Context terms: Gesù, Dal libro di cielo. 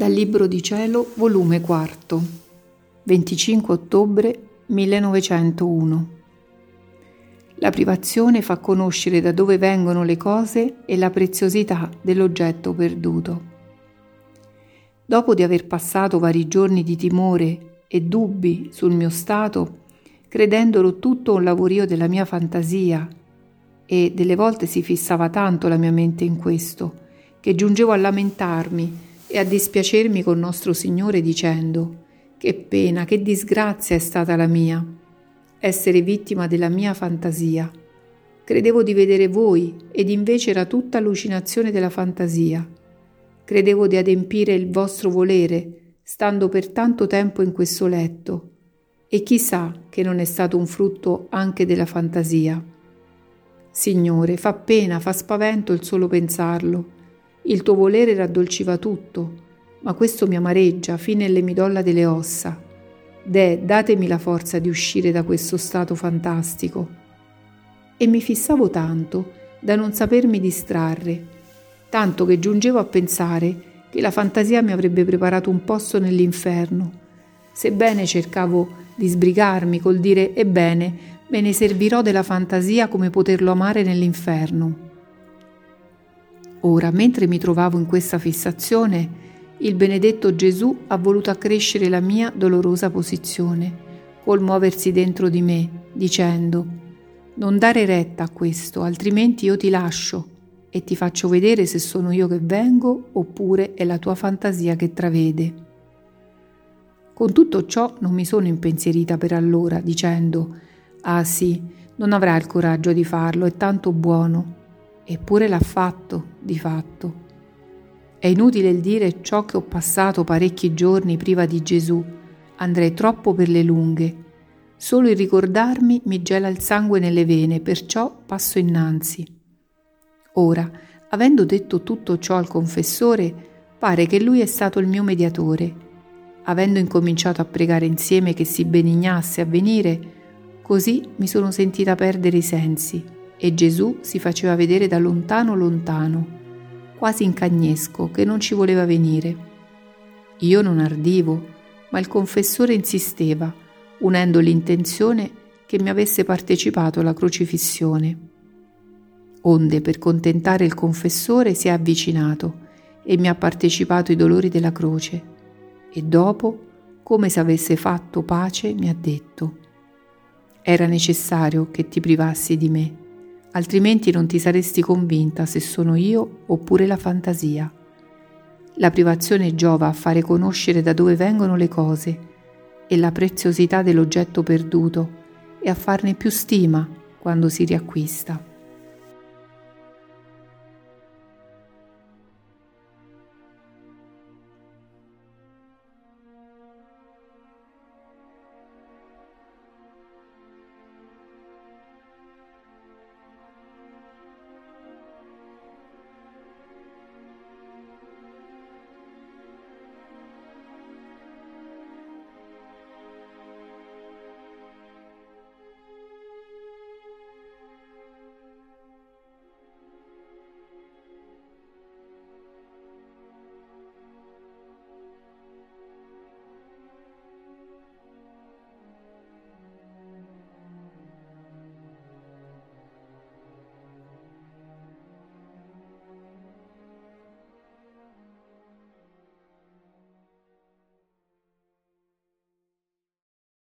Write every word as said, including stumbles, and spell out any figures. Dal libro di cielo, volume quarto, venticinque ottobre millenovecentouno. La privazione fa conoscere da dove vengono le cose e la preziosità dell'oggetto perduto. Dopo di aver passato vari giorni di timore e dubbi sul mio stato, credendolo tutto un lavorio della mia fantasia, e delle volte si fissava tanto la mia mente in questo, che giungevo a lamentarmi e a dispiacermi con nostro Signore dicendo: che pena, che disgrazia è stata la mia, essere vittima della mia fantasia. Credevo di vedere voi ed invece era tutta allucinazione della fantasia. Credevo di adempiere il vostro volere, stando per tanto tempo in questo letto, e chissà che non è stato un frutto anche della fantasia. Signore, fa pena, fa spavento il solo pensarlo. Il tuo volere raddolciva tutto, ma questo mi amareggia fin nelle midolla delle ossa. Deh, datemi la forza di uscire da questo stato fantastico. E mi fissavo tanto da non sapermi distrarre, tanto che giungevo a pensare che la fantasia mi avrebbe preparato un posto nell'inferno. Sebbene cercavo di sbrigarmi col dire: ebbene, me ne servirò della fantasia come poterlo amare nell'inferno. Ora, mentre mi trovavo in questa fissazione, il benedetto Gesù ha voluto accrescere la mia dolorosa posizione, col muoversi dentro di me, dicendo: non dare retta a questo, altrimenti io ti lascio e ti faccio vedere se sono io che vengo oppure è la tua fantasia che travede. Con tutto ciò non mi sono impensierita per allora, dicendo: ah sì, non avrà il coraggio di farlo, è tanto buono. Eppure l'ha fatto, di fatto. È inutile il dire ciò che ho passato parecchi giorni priva di Gesù, andrei troppo per le lunghe. Solo il ricordarmi mi gela il sangue nelle vene, perciò passo innanzi. Ora, avendo detto tutto ciò al confessore, pare che lui è stato il mio mediatore. Avendo incominciato a pregare insieme che si benignasse a venire, così mi sono sentita perdere i sensi. E Gesù si faceva vedere da lontano lontano, quasi in cagnesco, che non ci voleva venire. Io non ardivo, ma il confessore insisteva, unendo l'intenzione che mi avesse partecipato alla crocifissione. Onde, per contentare il confessore, si è avvicinato e mi ha partecipato i dolori della croce, e dopo, come se avesse fatto pace, mi ha detto: era necessario che ti privassi di me, altrimenti non ti saresti convinta se sono io oppure la fantasia. La privazione giova a fare conoscere da dove vengono le cose e la preziosità dell'oggetto perduto e a farne più stima quando si riacquista.